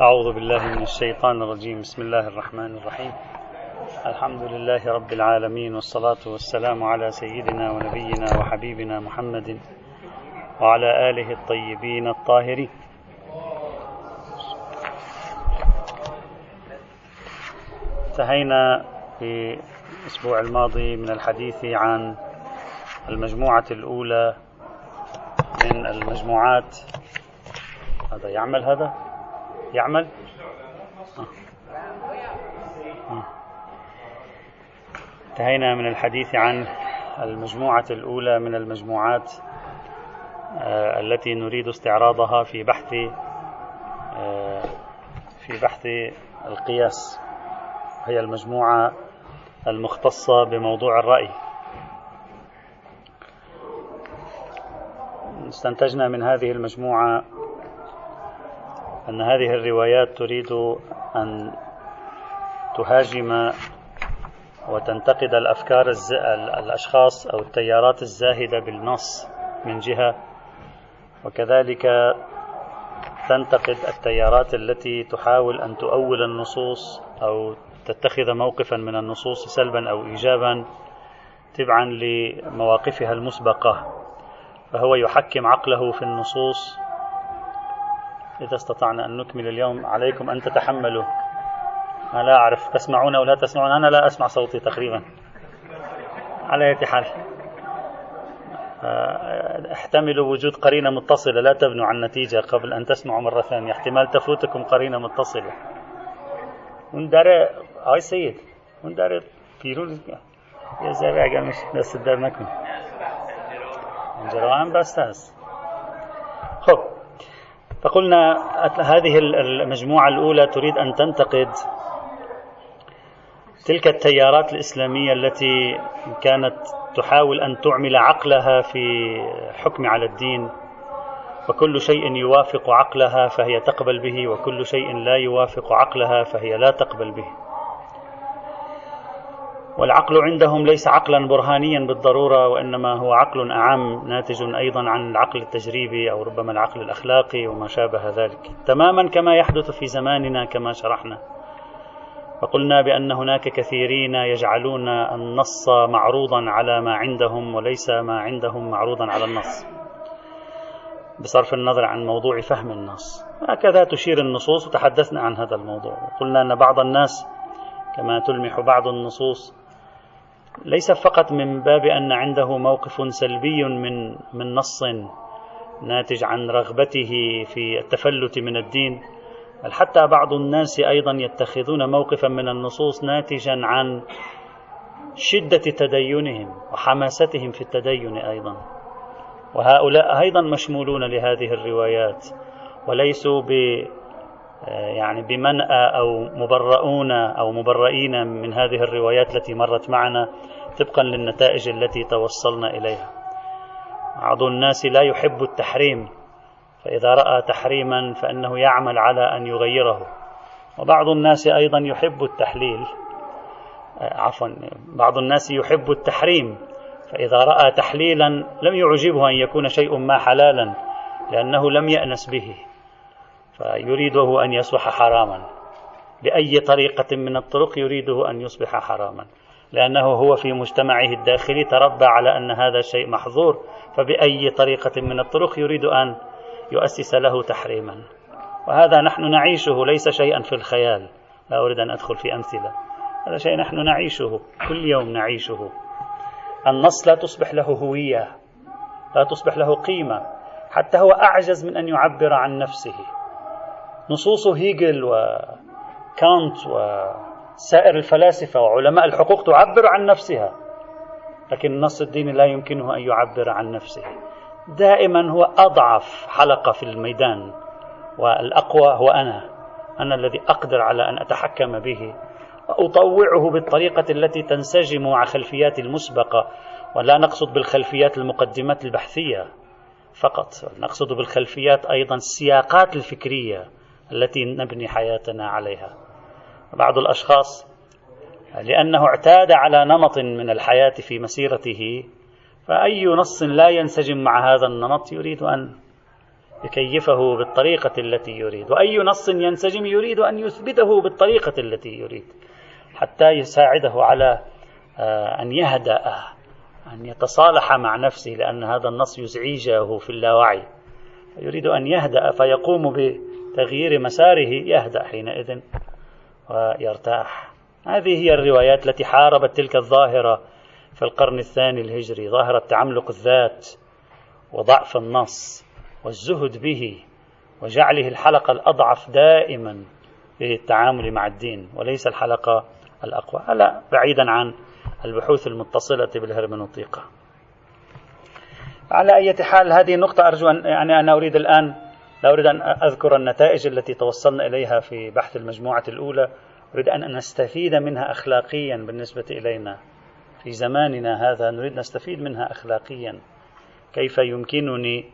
أعوذ بالله من الشيطان الرجيم. بسم الله الرحمن الرحيم. الحمد لله رب العالمين، والصلاة والسلام على سيدنا ونبينا وحبيبنا محمد وعلى آله الطيبين الطاهرين. انتهينا في الأسبوع الماضي من الحديث عن المجموعة الأولى من المجموعات. هذا يعمل، انتهينا من الحديث عن المجموعة الأولى من المجموعات التي نريد استعراضها في بحث القياس، هي المجموعة المختصة بموضوع الرأي. استنتجنا من هذه المجموعة أن هذه الروايات تريد أن تهاجم وتنتقد الأفكار الأشخاص أو التيارات الزاهدة بالنص من جهة، وكذلك تنتقد التيارات التي تحاول أن تؤول النصوص أو تتخذ موقفا من النصوص سلبا أو إيجابا تبعا لمواقفها المسبقة، فهو يحكم عقله في النصوص. إذا استطعنا أن نكمل اليوم، عليكم أن تتحملوا. أنا لا أعرف تسمعون ولا تسمعون، أنا لا أسمع صوتي تقريبا. على أي حال، احتملوا وجود قرينة متصلة، لا تبنوا عن نتيجة قبل أن تسمعوا مرة ثانية، احتمال تفوتكم قرينة متصلة. ونداره آي سيد، ونداره پیروز یه ذره اگر میشه دست در نکن، انجرا هم بسته است. خب، فقلنا هذه المجموعة الأولى تريد أن تنتقد تلك التيارات الإسلامية التي كانت تحاول أن تعمل عقلها في حكم على الدين، وكل شيء يوافق عقلها فهي تقبل به، وكل شيء لا يوافق عقلها فهي لا تقبل به. والعقل عندهم ليس عقلا برهانيا بالضرورة، وإنما هو عقل أعم ناتج أيضا عن العقل التجريبي أو ربما العقل الأخلاقي وما شابه ذلك، تماما كما يحدث في زماننا كما شرحنا. فقلنا بأن هناك كثيرين يجعلون النص معروضا على ما عندهم، وليس ما عندهم معروضا على النص، بصرف النظر عن موضوع فهم النص. هكذا تشير النصوص، وتحدثنا عن هذا الموضوع. قلنا أن بعض الناس كما تلمح بعض النصوص ليس فقط من باب أن عنده موقف سلبي من نص ناتج عن رغبته في التفلت من الدين، بل حتى بعض الناس أيضا يتخذون موقفا من النصوص ناتجا عن شدة تدينهم وحماستهم في التدين أيضا، وهؤلاء أيضا مشمولون لهذه الروايات، وليسوا بمنأى أو مبرؤون أو مبرئين من هذه الروايات التي مرت معنا طبقا للنتائج التي توصلنا إليها. بعض الناس لا يحب التحريم، فإذا رأى تحريما فإنه يعمل على أن يغيره. وبعض الناس أيضا يحب التحليل، بعض الناس يحب التحريم، فإذا رأى تحليلا لم يعجبه أن يكون شيء ما حلالا لأنه لم يأنس به، فيريده أن يصبح حراما بأي طريقة من الطرق، يريده أن يصبح حراما لأنه هو في مجتمعه الداخلي تربى على أن هذا الشيء محظور، فبأي طريقة من الطرق يريد أن يؤسس له تحريما. وهذا نحن نعيشه، ليس شيئا في الخيال، لا أريد أن أدخل في أمثلة، هذا شيء نحن نعيشه كل يوم نعيشه. النص لا تصبح له هوية، لا تصبح له قيمة، حتى هو أعجز من أن يعبر عن نفسه. نصوص هيجل وكانت وسائر الفلاسفة وعلماء الحقوق تعبر عن نفسها، لكن النص الديني لا يمكنه أن يعبر عن نفسه، دائما هو أضعف حلقة في الميدان، والأقوى هو أنا الذي أقدر على أن أتحكم به، وأطوعه بالطريقة التي تنسجم مع خلفيات المسبقة. ولا نقصد بالخلفيات المقدمات البحثية فقط، نقصد بالخلفيات أيضا السياقات الفكرية التي نبني حياتنا عليها. بعض الأشخاص لأنه اعتاد على نمط من الحياة في مسيرته، فأي نص لا ينسجم مع هذا النمط يريد أن يكيفه بالطريقة التي يريد، وأي نص ينسجم يريد أن يثبته بالطريقة التي يريد حتى يساعده على أن يهدأ، أن يتصالح مع نفسه، لأن هذا النص يزعجه في اللاوعي، يريد أن يهدأ فيقوم بتغيير مساره، يهدأ حينئذ ويرتاح. هذه هي الروايات التي حاربت تلك الظاهرة في القرن الثاني الهجري، ظاهرة تعملق الذات وضعف النص والزهد به وجعله الحلقة الأضعف دائما للتعامل مع الدين وليس الحلقة الأقوى. هلا بعيدا عن البحوث المتصلة بالهرمنوطيقة، على أي حال هذه النقطة أرجو أن يعني أنا أريد الآن لا أريد أن أذكر النتائج التي توصلنا إليها في بحث المجموعة الأولى، أريد أن نستفيد منها أخلاقيا بالنسبة إلينا في زماننا هذا، نريد نستفيد منها أخلاقيا. كيف يمكنني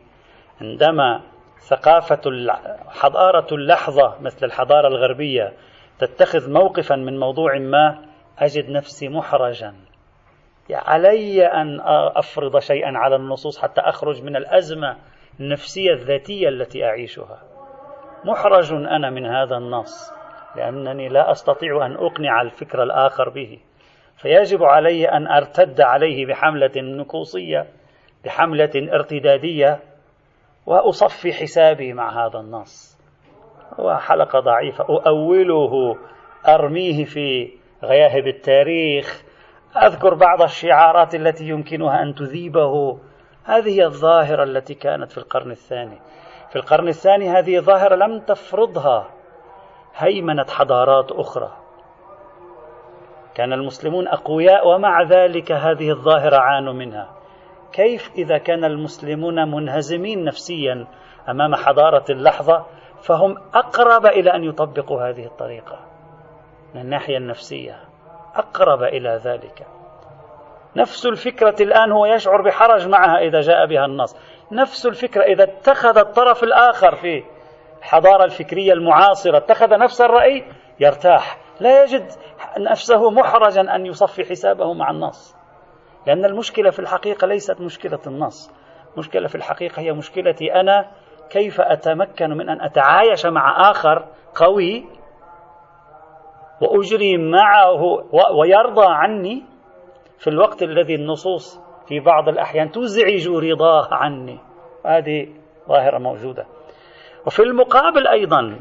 عندما ثقافة حضارة اللحظة مثل الحضارة الغربية تتخذ موقفا من موضوع ما أجد نفسي محرجا، علي أن أفرض شيئا على النصوص حتى أخرج من الأزمة النفسية الذاتية التي أعيشها؟ محرج أنا من هذا النص لأنني لا أستطيع أن أقنع الفكر الآخر به، فيجب علي أن أرتد عليه بحملة نكوصية، بحملة ارتدادية، وأصفي حسابي مع هذا النص. هو حلقة ضعيفة، أؤوله، أرميه في غياهب التاريخ، أذكر بعض الشعارات التي يمكنها أن تذيبه. هذه الظاهرة التي كانت في القرن الثاني، في القرن الثاني هذه ظاهرة لم تفرضها هيمنت حضارات أخرى، كان المسلمون أقوياء ومع ذلك هذه الظاهرة عانوا منها. كيف إذا كان المسلمون منهزمين نفسيا أمام حضارة اللحظة فهم أقرب إلى أن يطبقوا هذه الطريقة من الناحية النفسية، أقرب إلى ذلك. نفس الفكرة الآن هو يشعر بحرج معها إذا جاء بها النص، نفس الفكرة إذا اتخذ الطرف الآخر في الحضارة الفكرية المعاصرة اتخذ نفس الرأي يرتاح، لا يجد نفسه محرجا أن يصفي حسابه مع النص، لأن المشكلة في الحقيقة ليست مشكلة النص، مشكلة في الحقيقة هي مشكلتي أنا، كيف أتمكن من أن أتعايش مع آخر قوي وأجري معه ويرضى عني في الوقت الذي النصوص في بعض الأحيان تزعج رضاه عني. هذه ظاهرة موجودة. وفي المقابل أيضا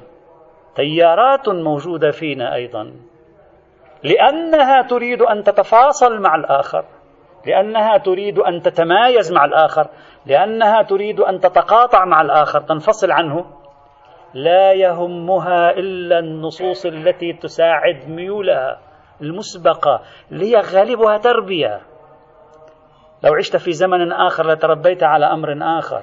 تيارات موجودة فينا أيضا، لأنها تريد أن تتفاصل مع الآخر، لأنها تريد أن تتمايز مع الآخر، لأنها تريد أن تتقاطع مع الآخر، تنفصل عنه، لا يهمها إلا النصوص التي تساعد ميولها المسبقة اللي هي غالبها تربية. لو عشت في زمن آخر لتربيت على أمر آخر.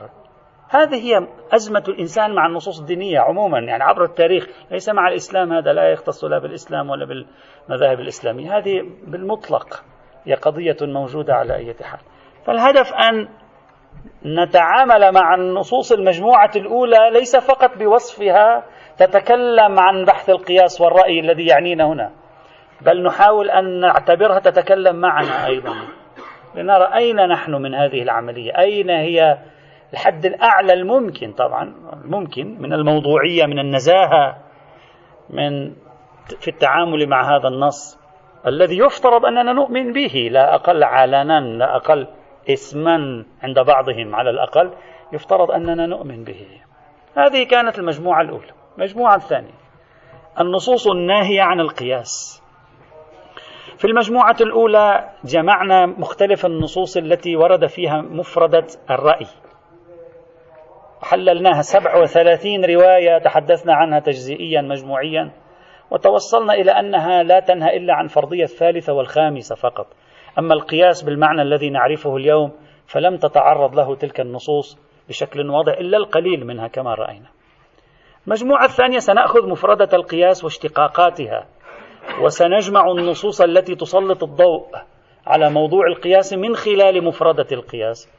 هذه هي أزمة الإنسان مع النصوص الدينية عموما، يعني عبر التاريخ، ليس مع الإسلام، هذا لا يختص لا بالإسلام ولا بالمذاهب الإسلامية، هذه بالمطلق هي قضية موجودة على أي حال. فالهدف أن نتعامل مع النصوص المجموعة الأولى ليس فقط بوصفها تتكلم عن بحث القياس والرأي الذي يعنينا هنا، بل نحاول أن نعتبرها تتكلم معنا أيضا، لنرى أين نحن من هذه العملية، أين هي الحد الأعلى الممكن، طبعا الممكن من الموضوعية، من النزاهة، من في التعامل مع هذا النص الذي يفترض أننا نؤمن به، لا أقل علنا، لا أقل اسما عند بعضهم، على الأقل يفترض أننا نؤمن به. هذه كانت المجموعة الأولى. المجموعة الثانية النصوص الناهية عن القياس. في المجموعة الأولى جمعنا مختلف النصوص التي ورد فيها مفردة الرأي، حللناها 37 رواية، تحدثنا عنها تجزئيا مجموعيا، وتوصلنا إلى أنها لا تنهى إلا عن فرضية الثالثة والخامسة فقط. أما القياس بالمعنى الذي نعرفه اليوم فلم تتعرض له تلك النصوص بشكل واضح إلا القليل منها كما رأينا. المجموعة الثانية سنأخذ مفردة القياس واشتقاقاتها، وسنجمع النصوص التي تسلط الضوء على موضوع القياس من خلال مفردة القياس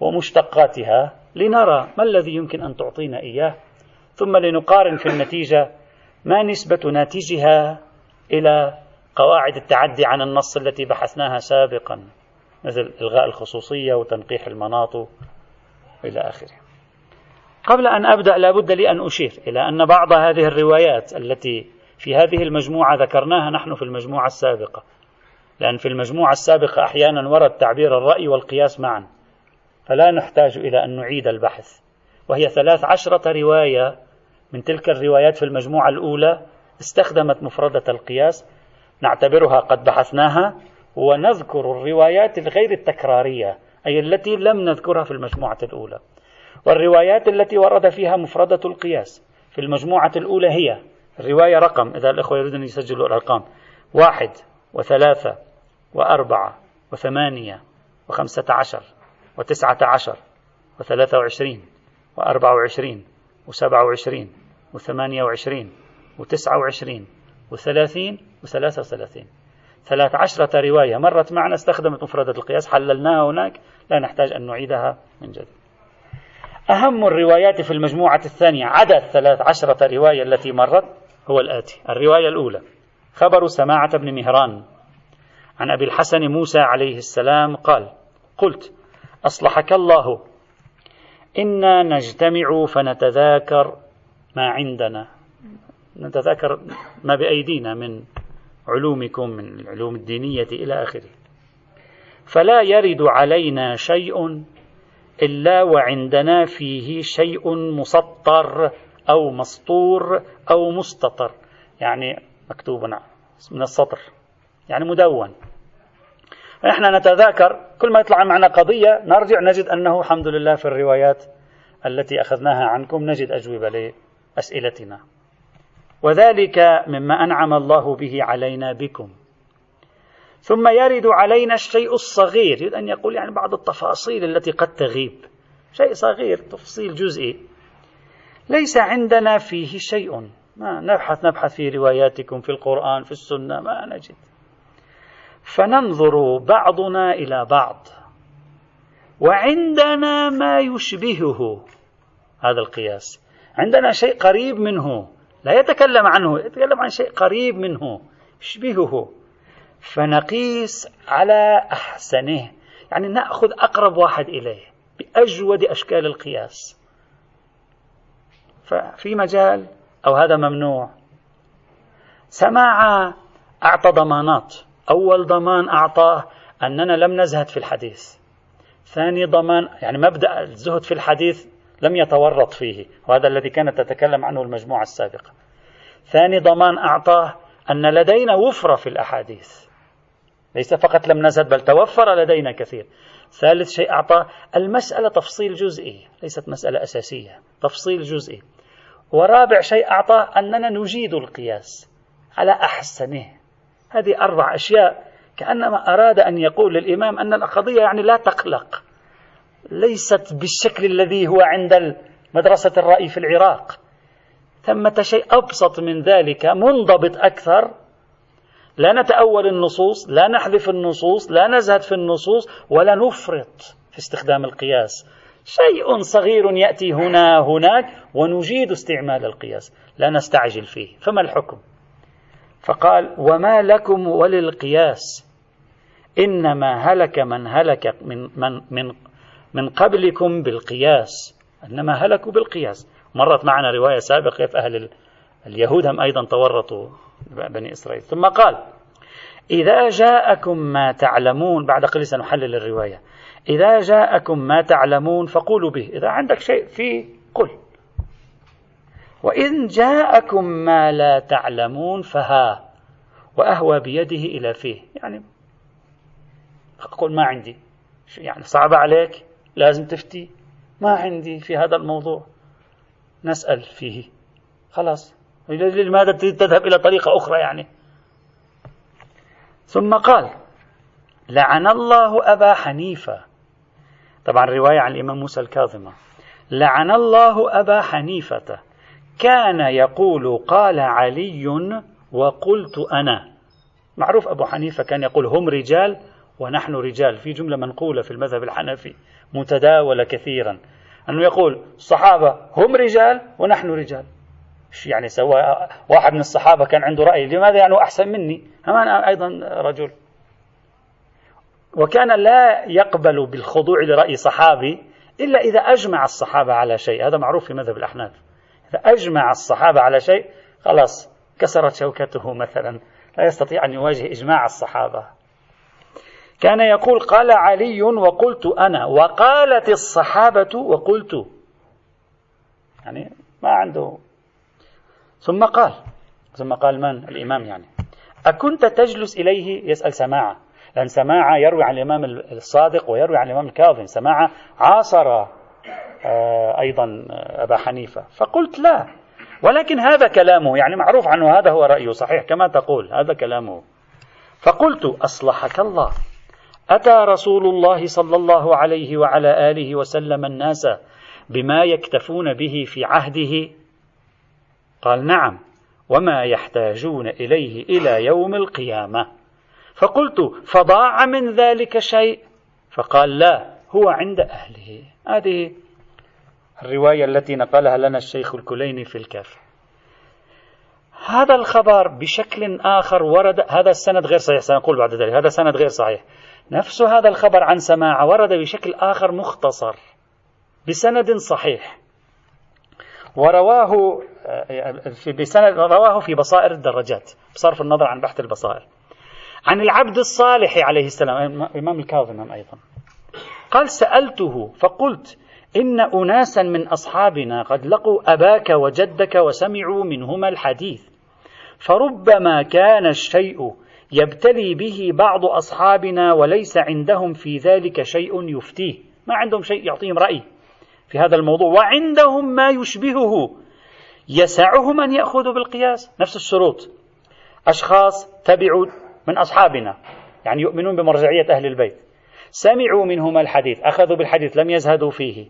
ومشتقاتها، لنرى ما الذي يمكن أن تعطينا إياه، ثم لنقارن في النتيجة ما نسبة ناتجها إلى قواعد التعدي عن النص التي بحثناها سابقا، مثل إلغاء الخصوصية وتنقيح المناط إلى آخره. قبل أن أبدأ لابد لي أن أشير إلى أن بعض هذه الروايات التي في هذه المجموعة ذكرناها نحن في المجموعة السابقة، لأن في المجموعة السابقة أحيانا ورد تعبير الرأي والقياس معا، فلا نحتاج إلى أن نعيد البحث. وهي 13 رواية من تلك الروايات في المجموعة الأولى استخدمت مفردة القياس، نعتبرها قد بحثناها، ونذكر الروايات الغير التكرارية، أي التي لم نذكرها في المجموعة الأولى. والروايات التي ورد فيها مفردة القياس في المجموعة الأولى هي الرواية رقم، إذا الأخوة يريدون يسجلوا الأرقام، 1 و3 و4 و8 و15 و19 و19 و23 و24 و25 و27 و28 و29 و30 و33. 13 رواية مرت معنا استخدمت مفردة القياس، حللناها هناك، لا نحتاج أن نعيدها من جديد. أهم الروايات في المجموعة الثانية عدد 13 رواية التي مرت هو الآتي. الرواية الأولى: خبر سماعة بن مهران عن أبي الحسن موسى عليه السلام قال: قلت: أصلحك الله، إنا نجتمع فنتذاكر ما عندنا، نتذاكر ما بأيدينا من علومكم، من العلوم الدينية إلى آخره، فلا يرد علينا شيء إلا وعندنا فيه شيء مسطر أو مسطور أو مستطر، يعني مكتوب من السطر، يعني مدون. نحن نتذاكر كل ما يطلع معنا قضية نرجع نجد أنه الحمد لله في الروايات التي أخذناها عنكم نجد أجوبة لأسئلتنا، وذلك مما أنعم الله به علينا بكم. ثم يرد علينا الشيء الصغير، يريد أن يقول يعني بعض التفاصيل التي قد تغيب، شيء صغير، تفصيل جزئي ليس عندنا فيه شيء. ما نبحث في رواياتكم، في القرآن، في السنة، ما نجد. فننظر بعضنا إلى بعض وعندنا ما يشبهه هذا القياس، عندنا شيء قريب منه، لا يتكلم عنه، يتكلم عن شيء قريب منه يشبهه، فنقيس على أحسنه، يعني نأخذ أقرب واحد إليه بأجود أشكال القياس. ففي مجال أو هذا ممنوع. سماعة أعطى ضمانات، أول ضمان أعطاه أننا لم نزهد في الحديث، ثاني ضمان يعني مبدأ الزهد في الحديث لم يتورط فيه، وهذا الذي كانت تتكلم عنه المجموعة السابقة. ثاني ضمان أعطاه أن لدينا وفرة في الأحاديث، ليس فقط لم نزهد بل توفر لدينا كثير. ثالث شيء أعطاه المسألة تفصيل جزئي، ليست مسألة أساسية، تفصيل جزئي. ورابع شيء أعطاه أننا نجيد القياس على أحسنه. هذه 4 أشياء، كأنما أراد أن يقول للإمام أن القضية يعني لا تقلق، ليست بالشكل الذي هو عند مدرسة الرأي في العراق، ثمة شيء أبسط من ذلك، منضبط أكثر، لا نتأول النصوص، لا نحذف النصوص، لا نزهد في النصوص، ولا نفرط في استخدام القياس. شيء صغير يأتي هنا هناك ونجيد استعمال القياس، لا نستعجل فيه. فما الحكم؟ فقال: وما لكم وللقياس، إنما هلك من هلك من قبلكم بالقياس، إنما هلكوا بالقياس. مرت معنا رواية سابقة في أهل اليهود هم أيضا تورطوا بني إسرائيل. ثم قال: إذا جاءكم ما تعلمون، بعد قليل سنحلل الرواية، إذا جاءكم ما تعلمون فقولوا به، إذا عندك شيء فيه قل، وإن جاءكم ما لا تعلمون فها، وأهوى بيده إلى فيه، يعني أقول ما عندي، يعني صعبة عليك، لازم تفتي، ما عندي في هذا الموضوع، نسأل فيه، خلاص، لماذا تذهب إلى طريقة أخرى يعني؟ ثم قال: لعن الله أبا حنيفة، طبعا رواية عن الإمام موسى الكاظمة، لعن الله أبا حنيفة كان يقول قال علي وقلت أنا. معروف أبو حنيفة كان يقول هم رجال ونحن رجال، في جملة منقولة في المذهب الحنفي متداولة كثيرا، أنه يقول الصحابة هم رجال ونحن رجال. يعني سوى واحد من الصحابة كان عنده رأي، لماذا يعني أحسن مني، أنا أيضا رجل. وكان لا يقبل بالخضوع لرأي صحابي إلا إذا أجمع الصحابة على شيء، هذا معروف في مذهب الأحناف، إذا أجمع الصحابة على شيء خلاص كسرت شوكته مثلا، لا يستطيع أن يواجه إجماع الصحابة. كان يقول قال علي وقلت أنا، وقالت الصحابة وقلت، يعني ما عنده. ثم قال من؟ الإمام يعني. أكنت تجلس إليه؟ يسأل سماعة، لأن سماعة يروي عن الإمام الصادق ويروي عن الإمام الكاظم، سماعة عاصر أيضا أبا حنيفة. فقلت لا، ولكن هذا كلامه، يعني معروف عنه هذا هو رأيه صحيح كما تقول، هذا كلامه. فقلت أصلحك الله، أتى رسول الله صلى الله عليه وعلى آله وسلم الناس بما يكتفون به في عهده؟ قال نعم، وما يحتاجون إليه إلى يوم القيامة. فقلت فضاع من ذلك شيء؟ فقال لا، هو عند أهله. هذه الرواية التي نقلها لنا الشيخ الكليني في الكافي. هذا الخبر بشكل آخر ورد، هذا السند غير صحيح، سنقول بعد ذلك هذا سند غير صحيح. نفس هذا الخبر عن سماعة ورد بشكل آخر مختصر بسند صحيح، ورواه في بصائر الدراجات بصرف النظر عن بحث البصائر، عن العبد الصالح عليه السلام، الإمام الكاظم أيضا، قال سألته فقلت إن أناسا من أصحابنا قد لقوا أباك وجدك وسمعوا منهما الحديث، فربما كان الشيء يبتلي به بعض أصحابنا وليس عندهم في ذلك شيء يفتيه، ما عندهم شيء يعطيهم رأي في هذا الموضوع، وعندهم ما يشبهه يسعهم أن يأخذوا بالقياس، نفس الشروط، أشخاص تبعوا من أصحابنا يعني يؤمنون بمرجعية أهل البيت، سمعوا منهما الحديث، أخذوا بالحديث لم يزهدوا فيه،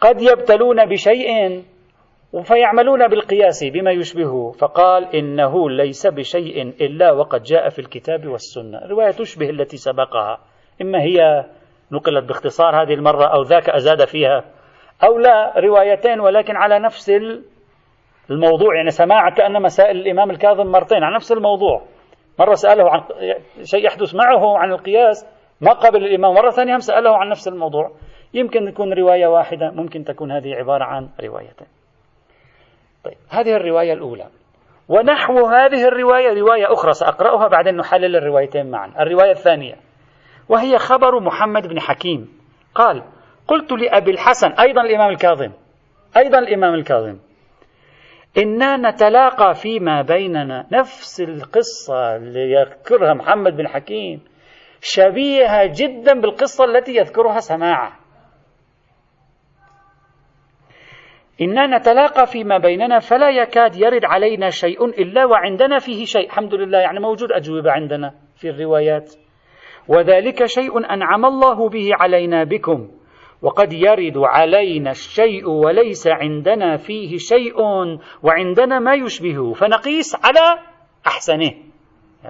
قد يبتلون بشيء فيعملون بالقياس بما يشبهه. فقال إنه ليس بشيء إلا وقد جاء في الكتاب والسنة. رواية تشبه التي سبقها، إما هي نقلت باختصار هذه المرة أو ذاك أزاد فيها أو لا، روايتين ولكن على نفس الموضوع، يعني سماعة كأنما سائل الإمام الكاظم مرتين عن نفس الموضوع، مرة سأله عن شيء يحدث معه عن القياس ما قبل الإمام، مرة ثانية هم سأله عن نفس الموضوع. يمكن تكون رواية واحدة، ممكن تكون هذه عبارة عن روايتين. طيب، هذه الرواية الأولى، ونحو هذه الرواية رواية أخرى سأقرأها بعدين نحلل الروايتين معا. الرواية الثانية وهي خبر محمد بن حكيم، قال قلت لأبي الحسن، أيضا الإمام الكاظم إننا نتلاقى فيما بيننا، نفس القصة اللي يذكرها محمد بن حكيم شبيهة جدا بالقصة التي يذكرها سماعة. إننا نتلاقى فيما بيننا فلا يكاد يرد علينا شيء إلا وعندنا فيه شيء، الحمد لله يعني موجود أجوبة عندنا في الروايات، وذلك شيء أنعم الله به علينا بكم، وقد يرد علينا الشيء وليس عندنا فيه شيء وعندنا ما يشبهه فنقيس على أحسنه.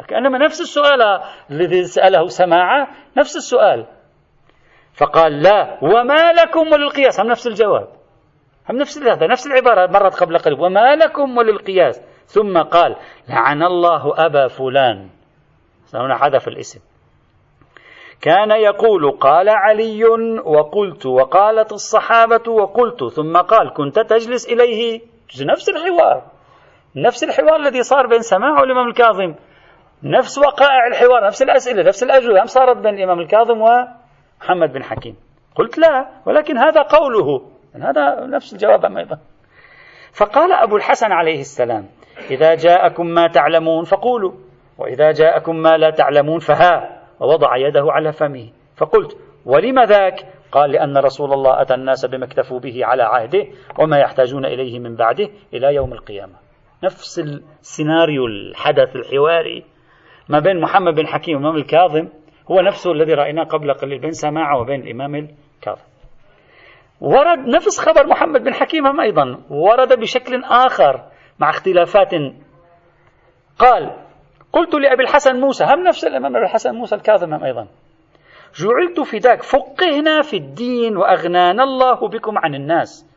كأنما نفس السؤال الذي سأله سماعة، نفس السؤال. فقال لا، وما لكم وللقياس، هم نفس الجواب، هم نفس العبارة مرت قبل قليل، وما لكم وللقياس. ثم قال لعن الله أبا فلان، حذف الاسم، كان يقول قال علي وقلت، وقالت الصحابة وقلت، ثم قال كنت تجلس إليه. نفس الحوار الذي صار بين سماعة والإمام الكاظم، نفس وقائع الحوار، نفس الأسئلة، نفس الأجوبة، هم صارت بين الإمام الكاظم ومحمد بن حكيم. قلت لا، ولكن هذا قوله، هذا نفس الجواب أيضا. فقال أبو الحسن عليه السلام إذا جاءكم ما تعلمون فقولوا، وإذا جاءكم ما لا تعلمون فها، ووضع يده على فمه. فقلت ولم ذاك؟ قال لأن رسول الله أتى الناس بما اكتفوا به على عهده، وما يحتاجون إليه من بعده إلى يوم القيامة. نفس السيناريو الحدث الحواري ما بين محمد بن حكيم والإمام الكاظم هو نفسه الذي رأيناه قبل قليل بين سماعة وبين الإمام الكاظم. ورد نفس خبر محمد بن حكيم هم أيضا ورد بشكل آخر مع اختلافات. قال قلت لأبي الحسن موسى، هم نفس الإمام أبي الحسن موسى الكاظم هم أيضا، جعلت فداك فقهنا في الدين وأغنانا الله بكم عن الناس،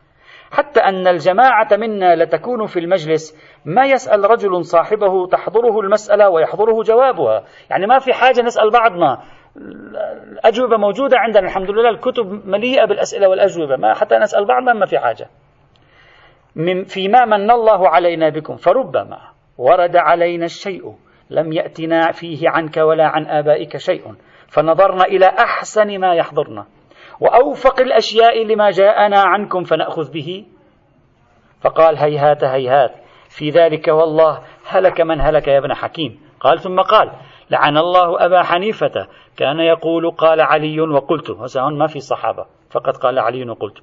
حتى أن الجماعة منا لتكون في المجلس ما يسأل رجل صاحبه تحضره المسألة ويحضره جوابها، يعني ما في حاجة نسأل بعضنا، الأجوبة موجودة عندنا الحمد لله، الكتب مليئة بالأسئلة والأجوبة، ما حتى نسأل بعضنا ما في حاجة. فيما من الله علينا بكم، فربما ورد علينا الشيء لم يأتنا فيه عنك ولا عن آبائك شيء فنظرنا إلى أحسن ما يحضرنا وأوفق الأشياء لما جاءنا عنكم فنأخذ به. فقال هيهات هيهات في ذلك والله هلك من هلك يا ابن حكيم. قال ثم قال لعن الله أبا حنيفة كان يقول قال علي وقلت، وسهون ما في صحابة فقد قال علي وقلت،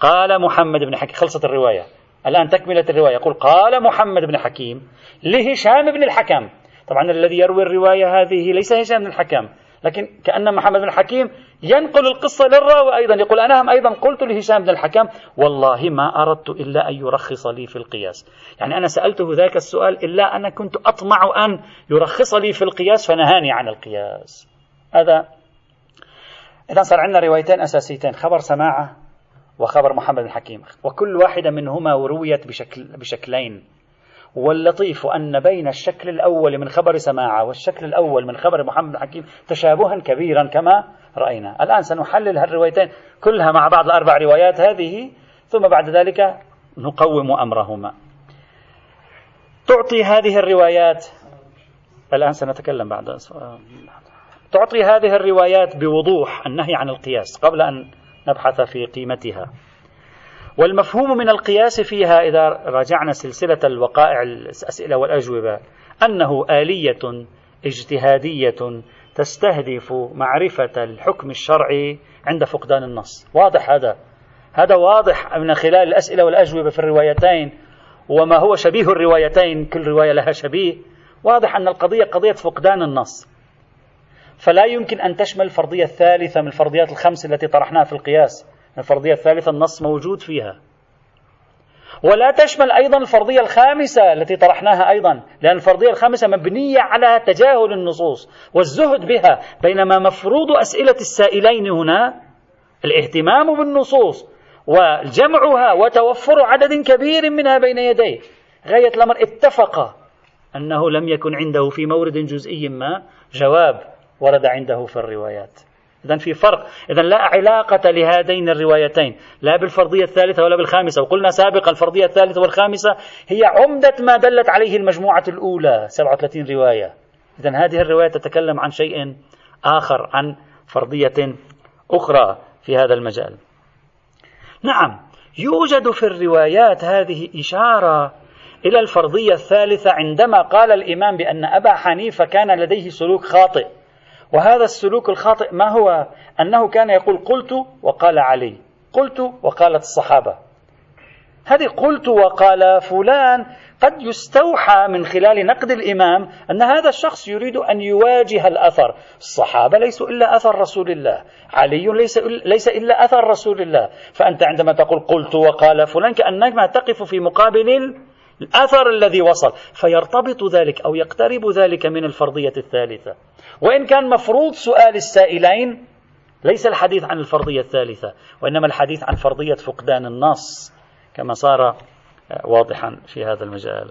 قال محمد بن حكيم. خلصت الرواية الآن تكملت الرواية، يقول قال محمد بن حكيم لهشام بن الحكم. طبعا الذي يروي الرواية هذه ليس هشام بن الحكم، لكن كأن محمد بن حكيم ينقل القصة للراوي أيضا، يقول أنا هم أيضا قلت لهشام بن الحكم والله ما أردت إلا أن يرخص لي في القياس، يعني أنا سألته ذاك السؤال إلا أنا كنت أطمع أن يرخص لي في القياس فنهاني عن القياس. هذا إذا صار عندنا روايتين أساسيتين، خبر سماعة وخبر محمد بن حكيم، وكل واحدة منهما رويت بشكلين. واللطيف أن بين الشكل الأول من خبر سماعة والشكل الأول من خبر محمد بن حكيم تشابها كبيرا كما رأينا. الآن سنحلل هالروايتين كلها مع بعض، الأربع روايات هذه، ثم بعد ذلك نقوم أمرهما. تعطي هذه الروايات، الآن سنتكلم بعد، تعطي هذه الروايات بوضوح النهي عن القياس قبل أن نبحث في قيمتها. والمفهوم من القياس فيها إذا راجعنا سلسلة الوقائع الأسئلة والأجوبة أنه آلية اجتهادية تستهدف معرفة الحكم الشرعي عند فقدان النص. واضح هذا، هذا واضح من خلال الأسئلة والأجوبة في الروايتين وما هو شبيه الروايتين، كل رواية لها شبيه. واضح أن القضية قضية فقدان النص، فلا يمكن أن تشمل الفرضية الثالثة من الفرضيات الخمس التي طرحناها في القياس. الفرضية الثالثة النص موجود فيها، ولا تشمل أيضا الفرضية الخامسة التي طرحناها أيضا، لأن الفرضية الخامسة مبنية على تجاهل النصوص والزهد بها، بينما مفروض أسئلة السائلين هنا الاهتمام بالنصوص وجمعها وتوفر عدد كبير منها بين يديه. غاية الأمر اتفق أنه لم يكن عنده في مورد جزئي ما جواب ورد عنده في الروايات. إذن في فرق، إذن لا علاقة لهذين الروايتين، لا بالفرضية الثالثة ولا بالخامسة. وقلنا سابقا الفرضية الثالثة والخامسة هي عمدة ما دلت عليه المجموعة الأولى 37 رواية. إذن هذه الرواية تتكلم عن شيء آخر، عن فرضية أخرى في هذا المجال. نعم، يوجد في الروايات هذه إشارة إلى الفرضية الثالثة عندما قال الإمام بأن أبا حنيفة كان لديه سلوك خاطئ، وهذا السلوك الخاطئ ما هو؟ أنه كان يقول قلت وقال علي، قلت وقالت الصحابة. هذه قلت وقال فلان قد يستوحى من خلال نقد الإمام أن هذا الشخص يريد أن يواجه الأثر. الصحابة ليسوا إلا أثر رسول الله، علي ليس إلا أثر رسول الله، فأنت عندما تقول قلت وقال فلان كأنك تقف في مقابل الأثر الذي وصل، فيرتبط ذلك أو يقترب ذلك من الفرضية الثالثة. وإن كان مفروض سؤال السائلين ليس الحديث عن الفرضية الثالثة، وإنما الحديث عن فرضية فقدان النص كما صار واضحا في هذا المجال.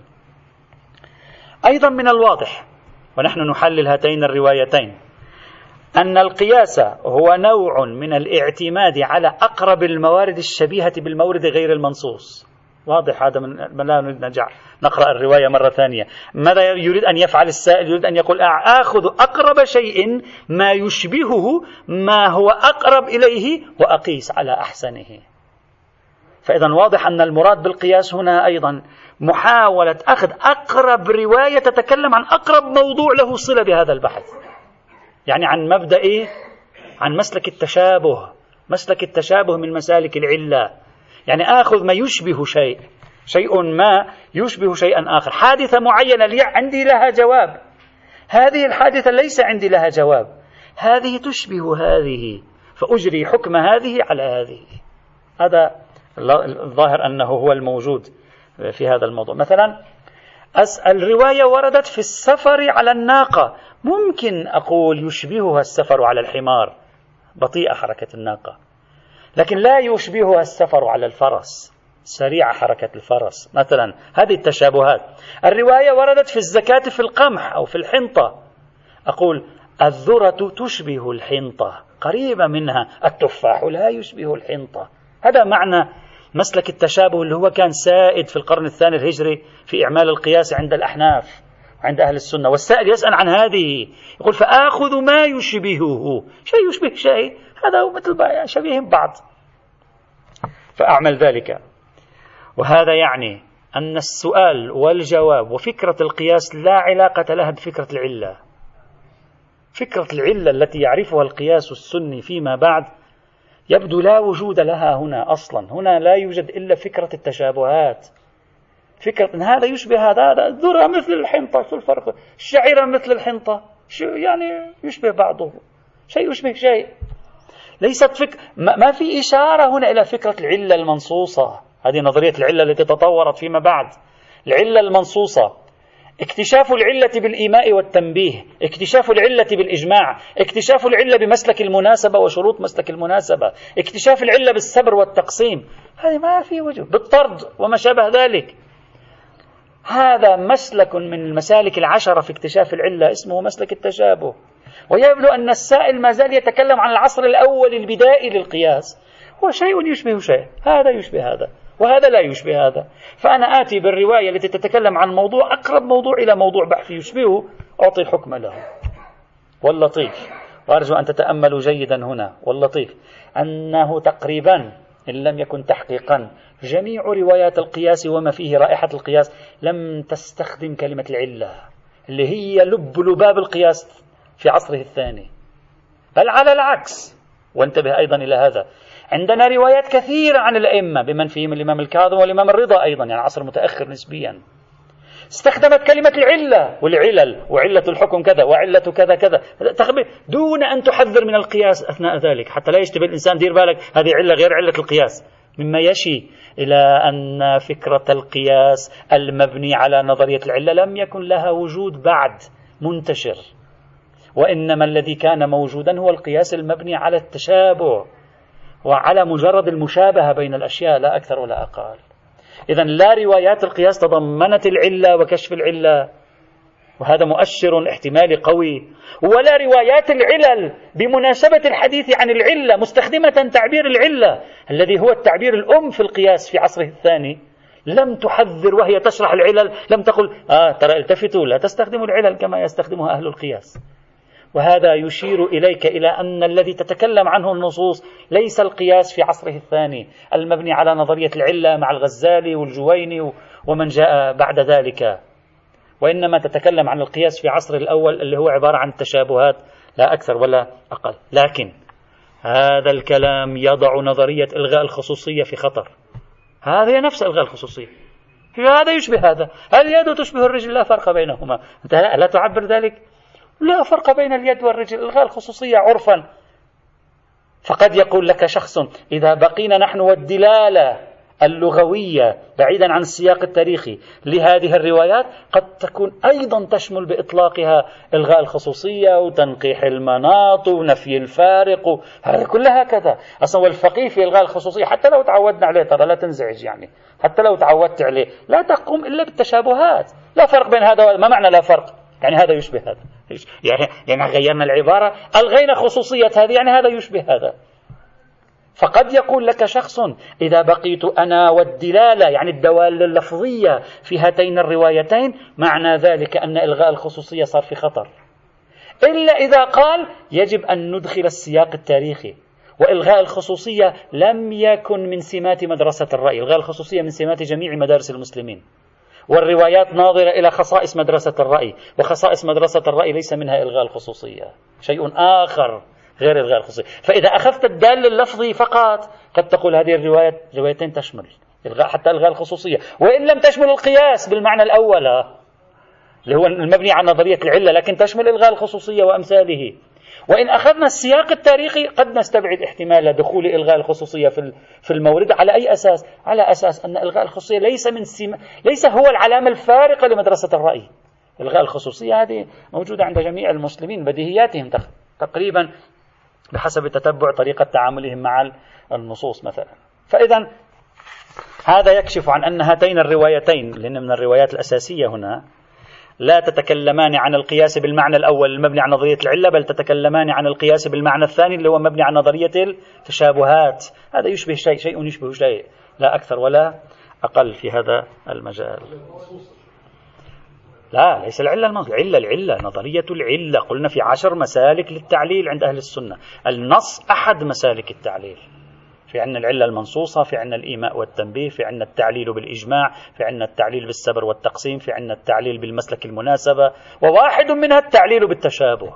أيضا من الواضح ونحن نحلل هاتين الروايتين أن القياس هو نوع من الاعتماد على أقرب الموارد الشبيهة بالمورد غير المنصوص. واضح هذا، من لا نريد نرجع نقرأ الرواية مرة ثانية. ماذا يريد أن يفعل السائل؟ يريد أن يقول آخذ أقرب شيء ما يشبهه ما هو أقرب إليه وأقيس على أحسنه. فإذا واضح أن المراد بالقياس هنا أيضا محاولة أخذ أقرب رواية تتكلم عن أقرب موضوع له صلة بهذا البحث، يعني عن مبدأ عن مسلك التشابه، مسلك التشابه من مسالك العلة، يعني آخذ ما يشبه شيء ما يشبه شيئا آخر، حادثة معينة لي عندي لها جواب، هذه الحادثة ليس عندي لها جواب، هذه تشبه هذه فأجري حكم هذه على هذه. هذا الظاهر أنه هو الموجود في هذا الموضوع. مثلا الرواية وردت في السفر على الناقة، ممكن أقول يشبهها السفر على الحمار، بطيئة حركة الناقة، لكن لا يشبهها السفر على الفرس، سريعة حركة الفرس مثلا. هذه التشابهات. الرواية وردت في الزكاة في القمح أو في الحنطة، أقول الذرة تشبه الحنطة، قريبة منها. التفاح لا يشبه الحنطة. هذا معنى مسلك التشابه اللي هو كان سائد في القرن الثاني الهجري في إعمال القياس عند الأحناف عند أهل السنة. والسائل يسأل عن هذه، يقول فآخذ ما يشبهه، شيء يشبه شيء، هذا هو مثل شبيههم بعض، فأعمل ذلك. وهذا يعني أن السؤال والجواب وفكرة القياس لا علاقة لها بفكرة العلة. فكرة العلة التي يعرفها القياس السني فيما بعد يبدو لا وجود لها هنا أصلا. هنا لا يوجد إلا فكرة التشابهات، فكرة أن هذا يشبه هذا، الذرة مثل الحنطة، شو الفرق؟ الشعيرة مثل الحنطة، شو يعني يشبه بعضه، شيء يشبه شيء. ليست ما في إشارة هنا إلى فكرة العلة المنصوصة. هذه نظرية العلة التي تطورت فيما بعد. العلة المنصوصة، اكتشاف العلة بالإيماء والتنبيه، اكتشاف العلة بالإجماع، اكتشاف العلة بمسلك المناسبة وشروط مسلك المناسبة، اكتشاف العلة بالسبر والتقسيم، هذه ما في وجه، بالطرد وما شابه ذلك. هذا مسلك من المسالك العشرة في اكتشاف العلة، اسمه مسلك التشابه. ويبدو أن السائل ما زال يتكلم عن العصر الأول البدائي للقياس، هو شيء يشبه شيء، هذا يشبه هذا وهذا لا يشبه هذا. فأنا آتي بالرواية التي تتكلم عن موضوع أقرب موضوع إلى موضوع بحثي يشبهه، أعطي الحكم له. واللطيف، وأرجو أن تتأملوا جيدا هنا، واللطيف أنه تقريبا إن لم يكن تحقيقا جميع روايات القياس وما فيه رائحة القياس لم تستخدم كلمة العلة اللي هي لباب القياس في عصره الثاني، بل على العكس. وانتبه أيضا إلى هذا، عندنا روايات كثيرة عن الأئمة بمن فيهم الإمام الكاظم والإمام الرضا أيضا، يعني عصر متأخر نسبيا، استخدمت كلمة العلة والعلل وعلة الحكم كذا وعلة كذا كذا دون أن تحذر من القياس أثناء ذلك، حتى لا يشتبه الإنسان، دير بالك هذه علة غير علة القياس، مما يشي إلى أن فكرة القياس المبني على نظرية العلة لم يكن لها وجود بعد منتشر، وإنما الذي كان موجودا هو القياس المبني على التشابه وعلى مجرد المشابهة بين الأشياء، لا أكثر ولا أقل. إذن لا روايات القياس تضمنت العلة وكشف العلة، وهذا مؤشر احتمالي قوي، ولا روايات العلل بمناسبة الحديث عن العلة مستخدمة تعبير العلة الذي هو التعبير الأم في القياس في عصره الثاني لم تحذر. وهي تشرح العلل لم تقل ترى التفتوا لا تستخدموا العلل كما يستخدمها أهل القياس. وهذا يشير إليك إلى أن الذي تتكلم عنه النصوص ليس القياس في عصره الثاني المبني على نظرية العلة مع الغزالي والجويني ومن جاء بعد ذلك، وإنما تتكلم عن القياس في عصر الأول اللي هو عبارة عن تشابهات لا أكثر ولا أقل. لكن هذا الكلام يضع نظرية إلغاء الخصوصية في خطر. هذه نفس إلغاء الخصوصية، هذا يشبه هذا، اليد تشبه الرجل لا فرق بينهما، أنت لا تعبر ذلك، لا فرق بين اليد والرجل، إلغاء الخصوصية عرفا. فقد يقول لك شخص إذا بقينا نحن والدلالة اللغوية بعيدا عن السياق التاريخي لهذه الروايات قد تكون أيضا تشمل بإطلاقها إلغاء الخصوصية وتنقيح المناط ونفي الفارق، هذا كلها كذا أصلا. والفقيه في إلغاء الخصوصية حتى لو تعودنا عليه، ترى لا تنزعج، يعني حتى لو تعودت عليه لا تقوم إلا بالتشابهات، لا فرق بين هذا، ما معنى لا فرق؟ يعني هذا يشبه هذا، يعني غيرنا العبارة، ألغينا خصوصية هذه، يعني هذا يشبه هذا. فقد يقول لك شخص إذا بقيت أنا والدلالة، يعني الدوالة اللفظية في هاتين الروايتين، معنى ذلك أن إلغاء الخصوصية صار في خطر، إلا إذا قال يجب أن ندخل السياق التاريخي. وإلغاء الخصوصية لم يكن من سمات مدرسة الرأي، إلغاء الخصوصية من سمات جميع مدارس المسلمين، والروايات ناظرة إلى خصائص مدرسة الرأي، وخصائص مدرسة الرأي ليس منها إلغاء الخصوصية، شيء آخر غير إلغاء الخصوصية. فإذا أخذت الدال اللفظي فقط قد تقول هذه الروايتين تشمل إلغاء، حتى إلغاء الخصوصية، وإن لم تشمل القياس بالمعنى الأول اللي هو المبني على نظرية العلة، لكن تشمل إلغاء الخصوصية وأمثاله. وإن أخذنا السياق التاريخي قد نستبعد احتمال دخول إلغاء الخصوصية في المورد. على أي أساس؟ على أساس أن إلغاء الخصوصية ليس هو العلامة الفارقة لمدرسة الرأي. إلغاء الخصوصية هذه موجودة عند جميع المسلمين، بديهياتهم تقريبا بحسب تتبع طريقة تعاملهم مع النصوص مثلا. فإذا هذا يكشف عن أن هاتين الروايتين، لأن من الروايات الأساسية هنا، لا تتكلمان عن القياس بالمعنى الأول المبني على نظرية العلة، بل تتكلمان عن القياس بالمعنى الثاني اللي هو مبني على نظرية التشابهات. هذا يشبه شيء، شيء يشبه شيء، لا أكثر ولا أقل في هذا المجال. لا، ليس العلة المنصوص، العلة نظرية العلة. قلنا في 10 مسالك للتعليل عند أهل السنة، النص أحد مسالك التعليل. في عنا العلة المنصوصة، في عنا الإيماء والتنبيه، في عنا التعليل بالإجماع، في عنا التعليل بالسبر والتقسيم، في عنا التعليل بالمسلك المناسبة، وواحد منها التعليل بالتشابه،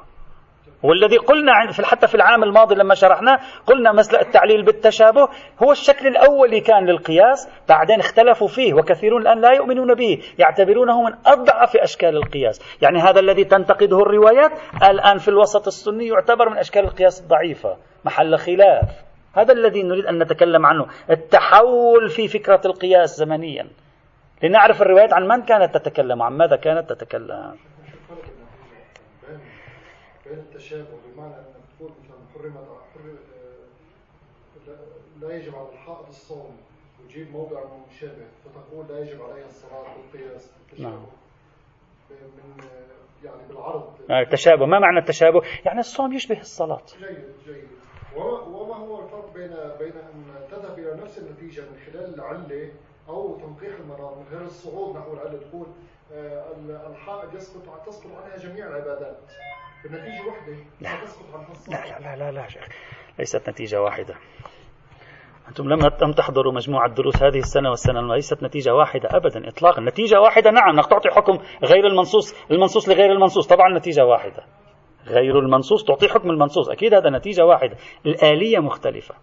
والذي قلنا حتى في العام الماضي لما شرحنا قلنا مسألة التعليل بالتشابه هو الشكل الأولي كان للقياس، بعدين اختلفوا فيه وكثيرون الآن لا يؤمنون به، يعتبرونه من أضعف أشكال القياس. يعني هذا الذي تنتقده الروايات الآن في الوسط السني يعتبر من أشكال القياس الضعيفة، محل خلاف. هذا الذي نريد أن نتكلم عنه، التحول في فكرة القياس زمنيا، لنعرف الروايات عن من كانت تتكلم، عن ماذا كانت تتكلم. التشابه بمعنى أن تقول مثلا حرمت لا يجب على الحائض الصوم، وتجيب موضع مشابه فتقول لا يجب عليها الصلاة بالقياس. نعم. يعني بالعرض. التشابه، ما معنى التشابه؟ يعني الصوم يشبه الصلاة. جيد. وما هو الفرق بين أن تذهب إلى نفس النتيجة من خلال العلة أو تنقيح المرار من غير الصعود نحو العلة؟ تقول الحائض تسقط عنها جميع العبادات. النتيجة واحدة. لا شيخ، ليست نتيجة واحدة. أنتم لم تحضروا مجموعة دروس هذه السنة والسنة الماضية، ليست نتيجة واحدة أبدا إطلاقا. نتيجة واحدة نعم، تعطي حكم غير المنصوص لغير المنصوص، طبعا نتيجة واحدة. غير المنصوص تعطي حكم المنصوص، أكيد هذا نتيجة واحدة، الآلية مختلفة.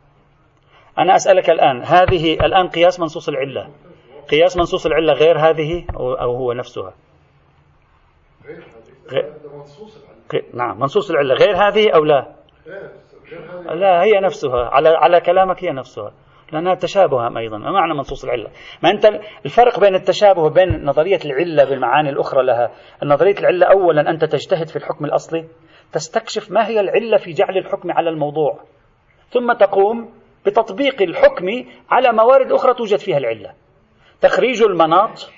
أنا أسألك الآن، هذه الآن قياس منصوص العلة، قياس منصوص العلة غير هذه أو هو نفسها؟ نعم، منصوص العلة غير هذه أو لا؟ لا، هي نفسها على كلامك، هي نفسها لأنها تشابه أيضا. ما معنى منصوص العلة؟ ما أنت الفرق بين التشابه وبين نظرية العلة بالمعاني الأخرى لها؟ النظرية العلة أولا أنت تجتهد في الحكم الأصلي، تستكشف ما هي العلة في جعل الحكم على الموضوع، ثم تقوم بتطبيق الحكم على موارد أخرى توجد فيها العلة، تخريج المناط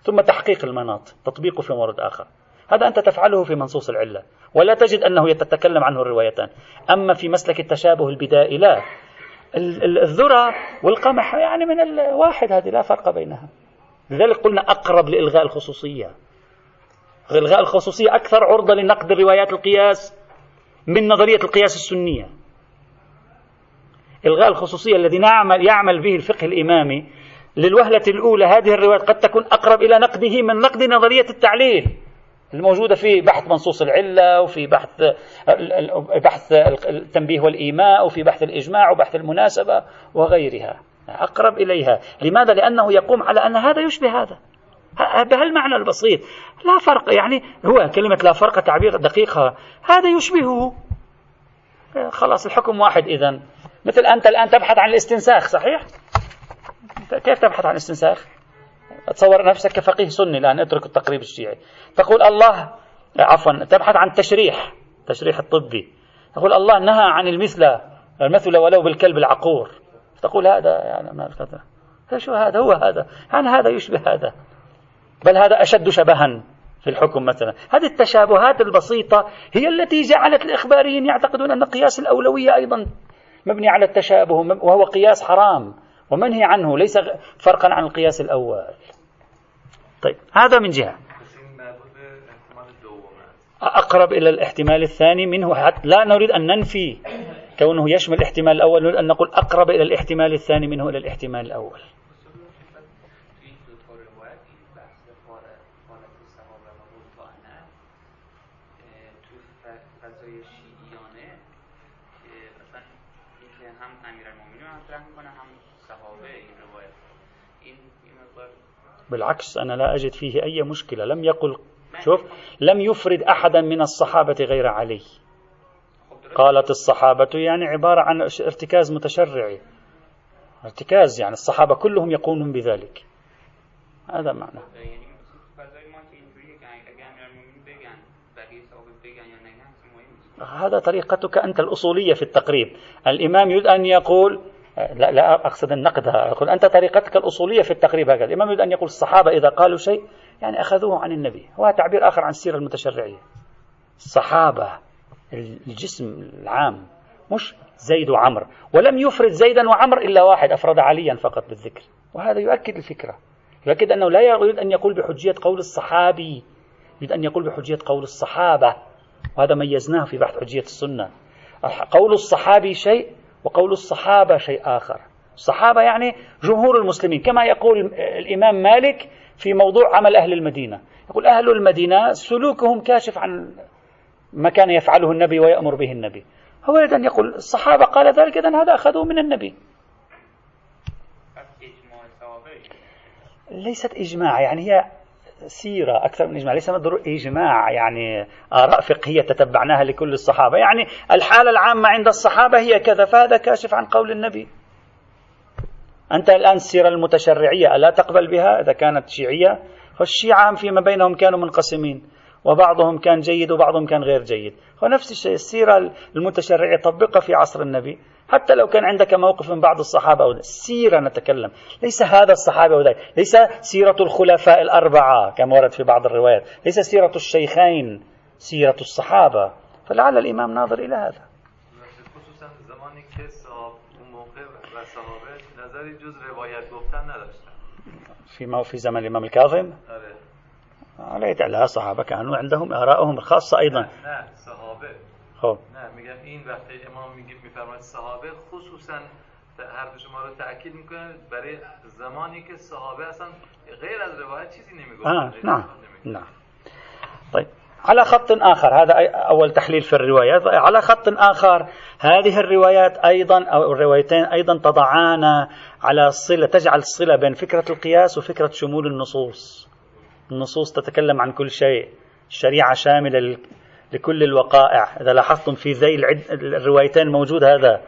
ثم تحقيق المناط، تطبيقه في مورد آخر. هذا أنت تفعله في منصوص العلة، ولا تجد أنه يتتكلم عنه الروايتان. أما في مسلك التشابه البدائي لا، الذرة والقمح يعني من الواحد، هذه لا فرق بينها. لذلك قلنا أقرب لإلغاء الخصوصية، إلغاء الخصوصية أكثر عرضة لنقد روايات القياس من نظرية القياس السنية. إلغاء الخصوصية الذي يعمل به الفقه الإمامي للوهلة الأولى، هذه الروايات قد تكون أقرب إلى نقده من نقد نظرية التعليل الموجودة في بحث منصوص العلة، وفي بحث التنبيه والإيماء، وفي بحث الإجماع وبحث المناسبة وغيرها، أقرب إليها. لماذا؟ لأنه يقوم على أن هذا يشبه هذا بهالمعنى البسيط، لا فرق. يعني هو كلمة لا فرق تعبير دقيقها، هذا يشبهه، خلاص الحكم واحد. إذن مثل أنت الآن تبحث عن الاستنساخ، صحيح؟ كيف تبحث عن الاستنساخ؟ تصور نفسك كفقيه سني، لأن اترك التقريب الشيعي، تقول الله عفوا تبحث عن التشريح الطبي، تقول الله نهى عن المثل ولو بالكلب العقور، تقول هذا يعني ما شو هذا، هو هذا يعني هذا يشبه هذا، بل هذا أشد شبها في الحكم مثلا. هذه التشابهات البسيطة هي التي جعلت الإخباريين يعتقدون أن قياس الأولوية أيضا مبني على التشابه، وهو قياس حرام ومنهي عنه، ليس فرقا عن القياس الأول. طيب هذا من جهة، أقرب إلى الاحتمال الثاني منه، حتى لا نريد أن ننفي كونه يشمل الاحتمال الأول، نريد أن نقول أقرب إلى الاحتمال الثاني منه إلى الاحتمال الأول. بالعكس أنا لا أجد فيه أي مشكلة، لم يقل، شوف، لم يفرد أحدا من الصحابة غير علي. قالت الصحابة يعني عبارة عن ارتكاز متشرعي، ارتكاز يعني الصحابة كلهم يقولون بذلك، هذا معنى. هذا طريقتك أنت الأصولية في التقريب، الإمام يريد أن يقول، لا أقصد النقد، أقول أنت طريقتك الأصولية في التقريب هكذا. الإمام يريد أن يقول الصحابة إذا قالوا شيء يعني أخذوه عن النبي. هو تعبير آخر عن السيرة المتشرعية. الصحابة الجسم العام مش زيد وعمر، ولم يفرد زيدا وعمر إلا واحد، أفرد عليا فقط بالذكر. وهذا يؤكد الفكرة، يؤكد أنه لا يريد أن يقول بحجية قول الصحابي، يريد أن يقول بحجية قول الصحابة، وهذا ميزناه في بحث حجية السنة. قول الصحابي شيء وقول الصحابة شيء آخر. الصحابة يعني جمهور المسلمين، كما يقول الإمام مالك في موضوع عمل أهل المدينة، يقول أهل المدينة سلوكهم كاشف عن ما كان يفعله النبي ويأمر به النبي. هو يريد أن يقول الصحابة قال ذلك، إذن هذا أخذوه من النبي. ليست إجماع، يعني هي سيرة أكثر من إجماع، ليس بالضرورة إجماع يعني آراء فقهية تتبعناها لكل الصحابة، يعني الحالة العامة عند الصحابة هي كذا، فهذا كاشف عن قول النبي. أنت الآن السيرة المتشرعية ألا تقبل بها إذا كانت شيعية؟ فالشيعة فيما بينهم كانوا منقسمين، وبعضهم كان جيد وبعضهم كان غير جيد. ونفس الشيء السيرة المتشرعية طبقها في عصر النبي، حتى لو كان عندك موقف من بعض الصحابة أو السيرة. نتكلم ليس هذا الصحابة وذاك، ليس سيرة الخلفاء الأربعة كما ورد في بعض الروايات، ليس سيرة الشيخين، سيرة الصحابة. فلعل الإمام ناظر إلى هذا. في زمن الإمام الكاظم عليه تعالى صحابة كانوا عندهم آرائهم الخاصة أيضا. نه صحابة خب نه میگم این وقتی امام میفرماید صحابه، خصوصا هر دو شما رو تأکید میکنه برای زمانی که صحابه اصلا غیر از روایت چیزی نمیگفتن. نه طيب، على خط آخر، هذا أول تحليل في الروايات. على خط آخر هذه الروايات أيضا أو الروايتين أيضا تضعان على صلة، تجعل صلة بين فكرة القياس وفكرة شمول النصوص. النصوص تتكلم عن كل شيء، الشريعة شاملة لكل الوقائع. إذا لاحظتم في ذي الروايتين موجود هذا،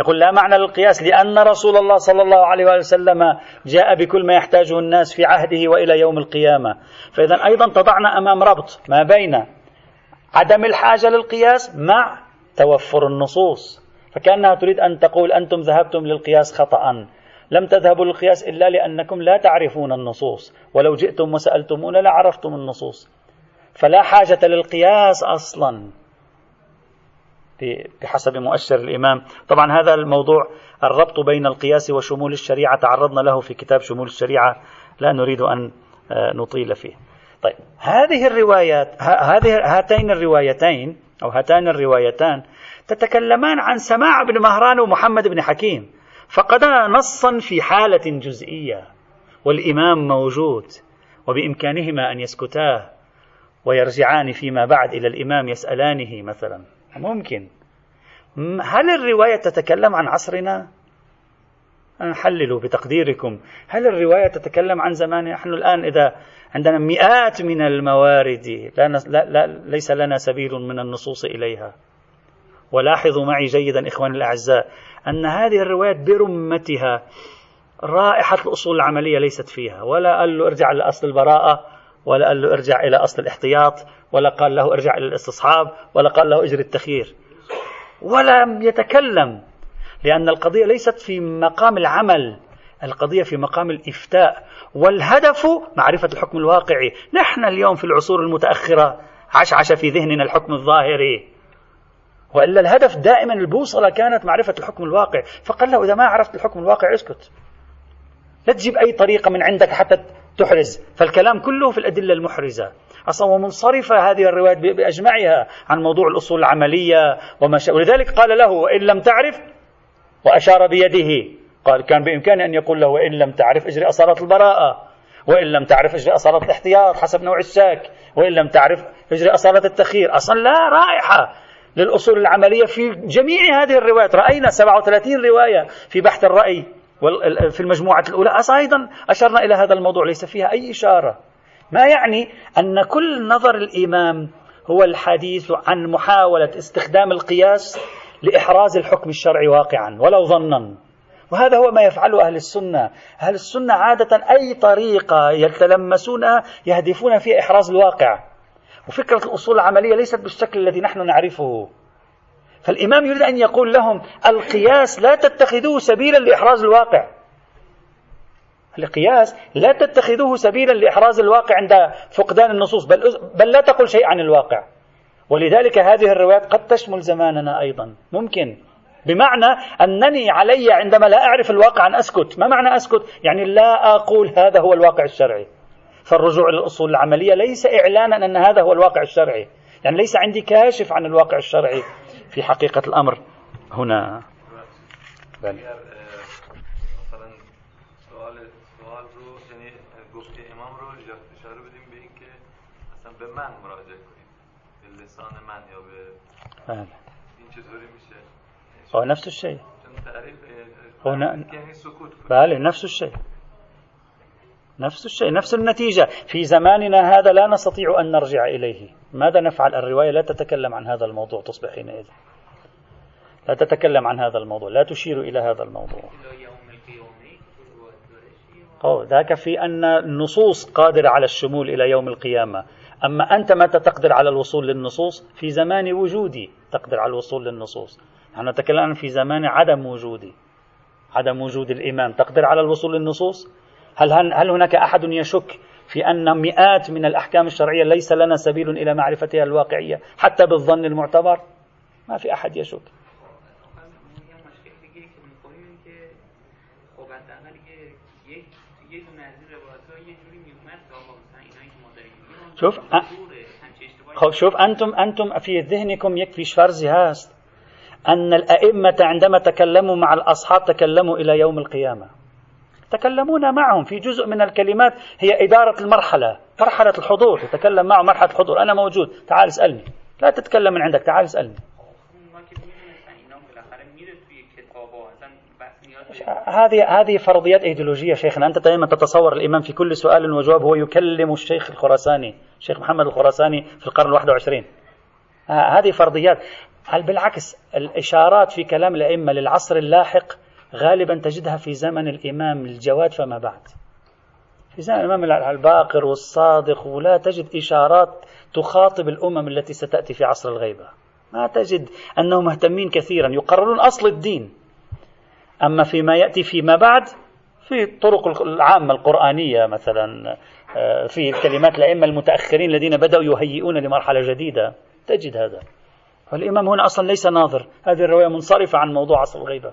يقول لا معنى للقياس لأن رسول الله صلى الله عليه وسلم جاء بكل ما يحتاجه الناس في عهده وإلى يوم القيامة. فإذن أيضا تضعنا أمام ربط ما بين عدم الحاجة للقياس مع توفر النصوص، فكأنها تريد أن تقول أنتم ذهبتم للقياس خطأ، لم تذهبوا للقياس إلا لأنكم لا تعرفون النصوص، ولو جئتم وسألتمون لعرفتم النصوص، فلا حاجة للقياس أصلا بحسب مؤشر الإمام. طبعا هذا الموضوع الربط بين القياس وشمول الشريعة تعرضنا له في كتاب شمول الشريعة، لا نريد أن نطيل فيه. طيب، هذه الروايات، هاتين الروايتين أو هاتان الروايتان تتكلمان عن سماع بن مهران ومحمد بن حكيم، فقدنا نصا في حالة جزئية والإمام موجود، وبإمكانهما أن يسكتاه ويرجعان فيما بعد إلى الإمام يسألانه مثلا. ممكن. هل الرواية تتكلم عن عصرنا؟ نحلل بتقديركم، هل الرواية تتكلم عن زماننا؟ نحن الآن إذا عندنا مئات من الموارد ليس لنا سبيل من النصوص إليها. ولاحظوا معي جيدا إخوان الأعزاء أن هذه الروايات برمتها رائحة الأصول العملية ليست فيها، ولا قال له ارجع لأصل البراءة، ولا قال له ارجع إلى أصل الاحتياط، ولا قال له ارجع إلى الاستصحاب، ولا قال له اجري التخيير، ولا يتكلم، لأن القضية ليست في مقام العمل، القضية في مقام الإفتاء، والهدف معرفة الحكم الواقعي. نحن اليوم في العصور المتأخرة عشعش في ذهننا الحكم الظاهري، وإلا الهدف دائما البوصلة كانت معرفة الحكم الواقع. فقال له إذا ما عرفت الحكم الواقع اسكت، لا تجيب أي طريقة من عندك حتى تحرز، فالكلام كله في الأدلة المحرزة أصلا. ومنصرفة هذه الروايات بأجمعها عن موضوع الأصول العملية ولذلك قال له وإن لم تعرف، وأشار بيده. قال كان بإمكانه أن يقول له وإن لم تعرف اجري أصالة البراءة، وإن لم تعرف اجري أصالة الاحتياط حسب نوع الشاك، وإن لم تعرف اجري أصالة التخير. أصلا لا رائحة للأصول العملية في جميع هذه الروايات. رأينا 37 رواية في بحث الرأي في المجموعة الأولى، أيضا أشرنا إلى هذا الموضوع، ليس فيها أي إشارة. ما يعني أن كل نظر الإمام هو الحديث عن محاولة استخدام القياس لإحراز الحكم الشرعي واقعا ولو ظنا. وهذا هو ما يفعله أهل السنة. أهل السنة عادة أي طريقة يتلمسونها يهدفون فيها إحراز الواقع، وفكرة الأصول العملية ليست بالشكل الذي نحن نعرفه. فالإمام يريد أن يقول لهم القياس لا تتخذوه سبيلا لإحراز الواقع، القياس لا تتخذوه سبيلا لإحراز الواقع عند فقدان النصوص، بل لا تقل شيء عن الواقع. ولذلك هذه الروايات قد تشمل زماننا أيضا، ممكن، بمعنى أنني علي عندما لا أعرف الواقع أن أسكت. ما معنى أسكت؟ يعني لا أقول هذا هو الواقع الشرعي. فالرجوع للأصول العملية ليس إعلانا أن هذا هو الواقع الشرعي، يعني ليس عندي كاشف عن الواقع الشرعي في حقيقة الأمر هنا. بل هو نفس الشيء، بله نفس الشيء، نفس الشيء، نفس النتيجة. في زماننا هذا لا نستطيع أن نرجع إليه. ماذا نفعل؟ الرواية لا تتكلم عن هذا الموضوع، تصبح حينئذ لا تتكلم عن هذا الموضوع، لا تشير إلى هذا الموضوع. ذاك في أن النصوص قادرة على الشمول إلى يوم القيامة. أما أنت متى تقدر على الوصول للنصوص؟ في زمان وجودي تقدر على الوصول للنصوص. نحن نتكلم في زمان عدم وجودي، عدم وجود الإمام، تقدر على الوصول للنصوص؟ هل هناك أحد يشك في أن مئات من الأحكام الشرعية ليس لنا سبيل إلى معرفتها الواقعية حتى بالظن المعتبر؟ ما في أحد يشك. شوف أنتم في ذهنكم يكفي فرض هاست أن الأئمة عندما تكلموا مع الأصحاب تكلموا إلى يوم القيامة، تكلمون معهم في جزء من الكلمات هي إدارة المرحلة، مرحلة الحضور، تتكلم معه مرحلة الحضور، أنا موجود، تعال اسألني، لا تتكلم من عندك، تعال اسألني. هذه فرضيات إيديولوجية شيخنا. أنت دائما تتصور الإمام في كل سؤال وجواب هو يكلم الشيخ الخراساني، الشيخ محمد الخراساني في القرن 21. هذه فرضيات. بالعكس، الإشارات في كلام الأئمة للعصر اللاحق غالبا تجدها في زمن الإمام الجواد فما بعد، في زمن الإمام الباقر والصادق، ولا تجد إشارات تخاطب الأمم التي ستأتي في عصر الغيبة. ما تجد أنهم مهتمين كثيرا، يقررون أصل الدين. أما فيما يأتي فيما بعد في الطرق العامة القرآنية مثلا، في الكلمات الأئمة المتأخرين الذين بدأوا يهيئون لمرحلة جديدة، تجد هذا. والإمام هنا أصلا ليس ناظر، هذه الرواية منصرفة عن موضوع عصر الغيبة.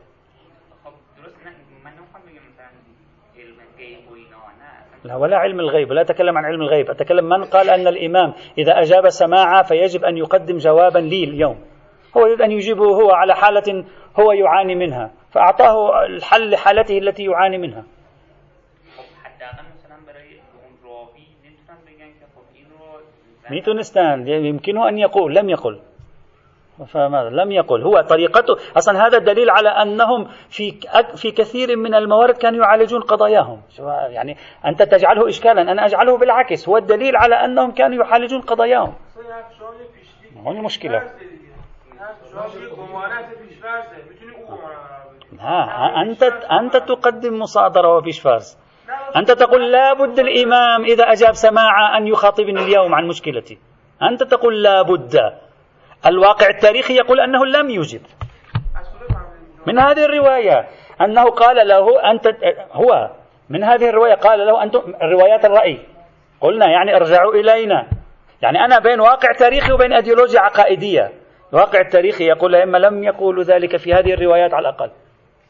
لا، ولا علم الغيب، لا أتكلم عن علم الغيب، أتكلم من قال أن الإمام إذا أجاب سماعة فيجب أن يقدم جوابا لي اليوم، هو يريد أن يجيبه هو على حالة هو يعاني منها، فأعطاه الحل لحالته التي يعاني منها. ميتونستان يمكنه أن يقول لم يقل، فماذا لم يقل؟ هو طريقته أصلا. هذا دليل على أنهم في كثير من الموارد كانوا يعالجون قضاياهم، يعني أنت تجعله إشكالا، أنا أجعله بالعكس، هو الدليل على أنهم كانوا يعالجون قضاياهم. هون المشكلة. أنت تقدم مصادرة وفيش فرز، أنت تقول لا بد الإمام إذا أجاب سماعة أن يخاطبني اليوم عن مشكلتي، أنت تقول لا بد، الواقع التاريخي يقول أنه لم يجب. من هذه الرواية أنه قال له أنت، هو من هذه الرواية قال له أنتم روايات الرأي، قلنا يعني ارجعوا إلينا، يعني أنا بين واقع تاريخي وبين أيديولوجيا عقائدية. الواقع التاريخي يقول إما لم يقولوا ذلك في هذه الروايات على الأقل،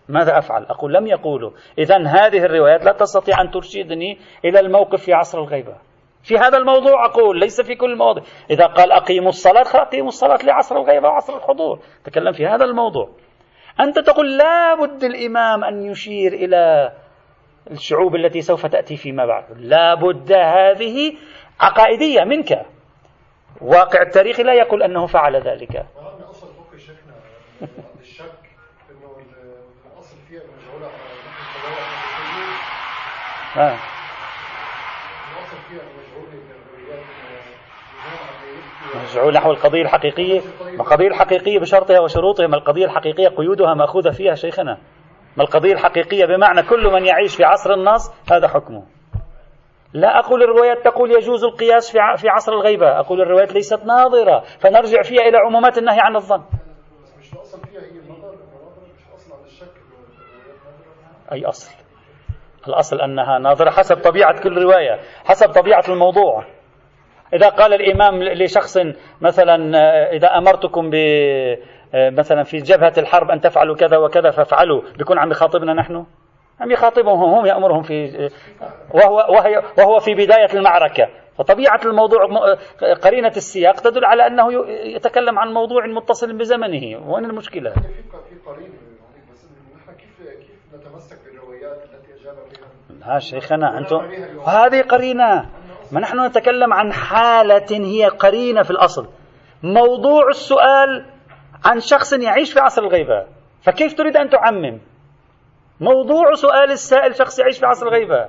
ماذا أفعل؟ أقول لم يقولوا. إذن هذه الروايات لا تستطيع أن ترشدني إلى الموقف في عصر الغيبة في هذا الموضوع. أقول ليس في كل المواضع، إذا قال أقيموا الصلاة فأقيموا الصلاة لعصر الغيبة وعصر الحضور، تكلم في هذا الموضوع. أنت تقول لا بد الإمام أن يشير إلى الشعوب التي سوف تأتي فيما بعد، لا بد، هذه عقائدية منك، واقع التاريخ لا يقول أنه فعل ذلك. مجعول نحو القضية الحقيقية، ما القضية الحقيقية بشرطها وشروطها، ما القضية الحقيقية قيودها مأخوذة فيها شيخنا، ما القضية الحقيقية بمعنى كل من يعيش في عصر النص هذا حكمه. لا أقول الروايات تقول يجوز القياس في عصر الغيبة، أقول الروايات ليست ناظرة، فنرجع فيها إلى عمومات النهي عن الظن. مش أصل فيها هي النظر، مش أصل على الشك، أي أصل الأصل أنها ناظرة حسب طبيعة كل رواية، حسب طبيعة الموضوع. إذا قال الإمام لشخص مثلا إذا أمرتكم مثلا في جبهة الحرب أن تفعلوا كذا وكذا فافعلوا، بيكون عم يخاطبنا نحن؟ عم يخاطبهم، هم يأمرهم في وهو في بداية المعركة. فطبيعة الموضوع قرينة السياق تدل على أنه يتكلم عن موضوع متصل بزمنه. وين المشكلة؟ كيف نتمسك بالروايات التي أجاب بها؟ شيخنا أنتم هذه قرينة، ما نحن نتكلم عن حالة هي قرينة في الأصل. موضوع السؤال عن شخص يعيش في عصر الغيبة، فكيف تريد أن تعمم موضوع سؤال السائل شخص يعيش في عصر الغيبة؟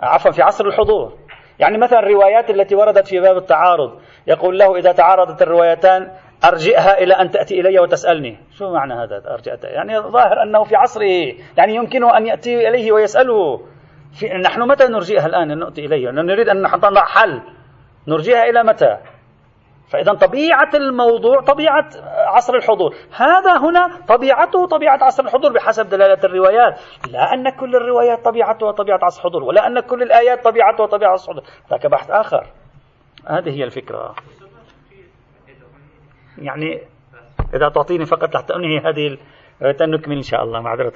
عفوا، في عصر الحضور. يعني مثلا الروايات التي وردت في باب التعارض يقول له إذا تعارضت الروايتان أرجئها إلى أن تأتي إلي وتسألني. شو معنى هذا أرجئتها؟ يعني ظاهر أنه في عصره، يعني يمكنه أن يأتي إليه ويسأله. نحن متى نرجئها الآن نأتي إليه؟ نريد أن نضع حل، نرجئها إلى متى؟ فإذا طبيعة الموضوع طبيعة عصر الحضور، هذا هنا طبيعته طبيعة عصر الحضور بحسب دلالة الروايات، لا أن كل الروايات طبيعتها طبيعة عصر الحضور، ولا أن كل الآيات طبيعتها طبيعة عصر الحضور، ذاك بحث آخر. هذه هي الفكرة. يعني إذا تعطيني فقط حتى أنهي هذه نكمل إن شاء الله معذرة.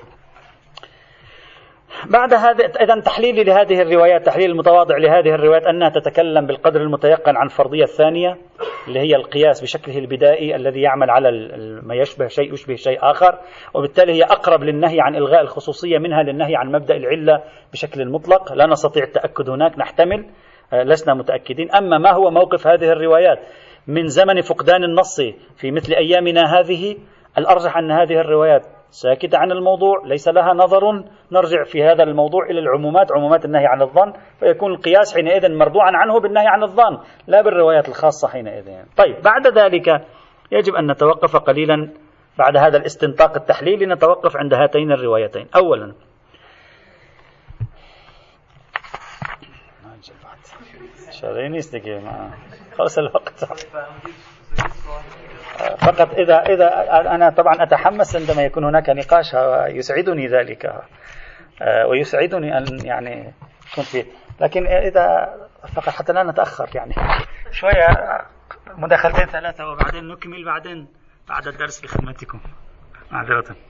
بعد هذا إذن تحليلي لهذه الروايات، تحليل المتواضع لهذه الروايات أنها تتكلم بالقدر المتيقن عن الفرضية الثانية اللي هي القياس بشكله البدائي الذي يعمل على ما يشبه شيء يشبه شيء آخر، وبالتالي هي أقرب للنهي عن إلغاء الخصوصية منها للنهي عن مبدأ العلة بشكل مطلق. لا نستطيع التأكد هناك، نحتمل، لسنا متأكدين. أما ما هو موقف هذه الروايات من زمن فقدان النص في مثل أيامنا هذه، الأرجح أن هذه الروايات ساكت عن الموضوع، ليس لها نظر، نرجع في هذا الموضوع إلى العمومات، عمومات النهي عن الظن، فيكون القياس حينئذ مربوعا عنه بالنهي عن الظن لا بالروايات الخاصة حينئذ. طيب بعد ذلك يجب أن نتوقف قليلا بعد هذا الاستنطاق التحليلي، نتوقف عند هاتين الروايتين. أولا خلص الوقت فقط. إذا أنا طبعا أتحمس عندما يكون هناك نقاش، يسعدني ذلك ويسعدني أن يعني أكون فيه، لكن إذا فقط حتى لا نتأخر يعني شوية، مداخلتين ثلاثة وبعدين نكمل بعد الدرس بخدمتكم معذرة.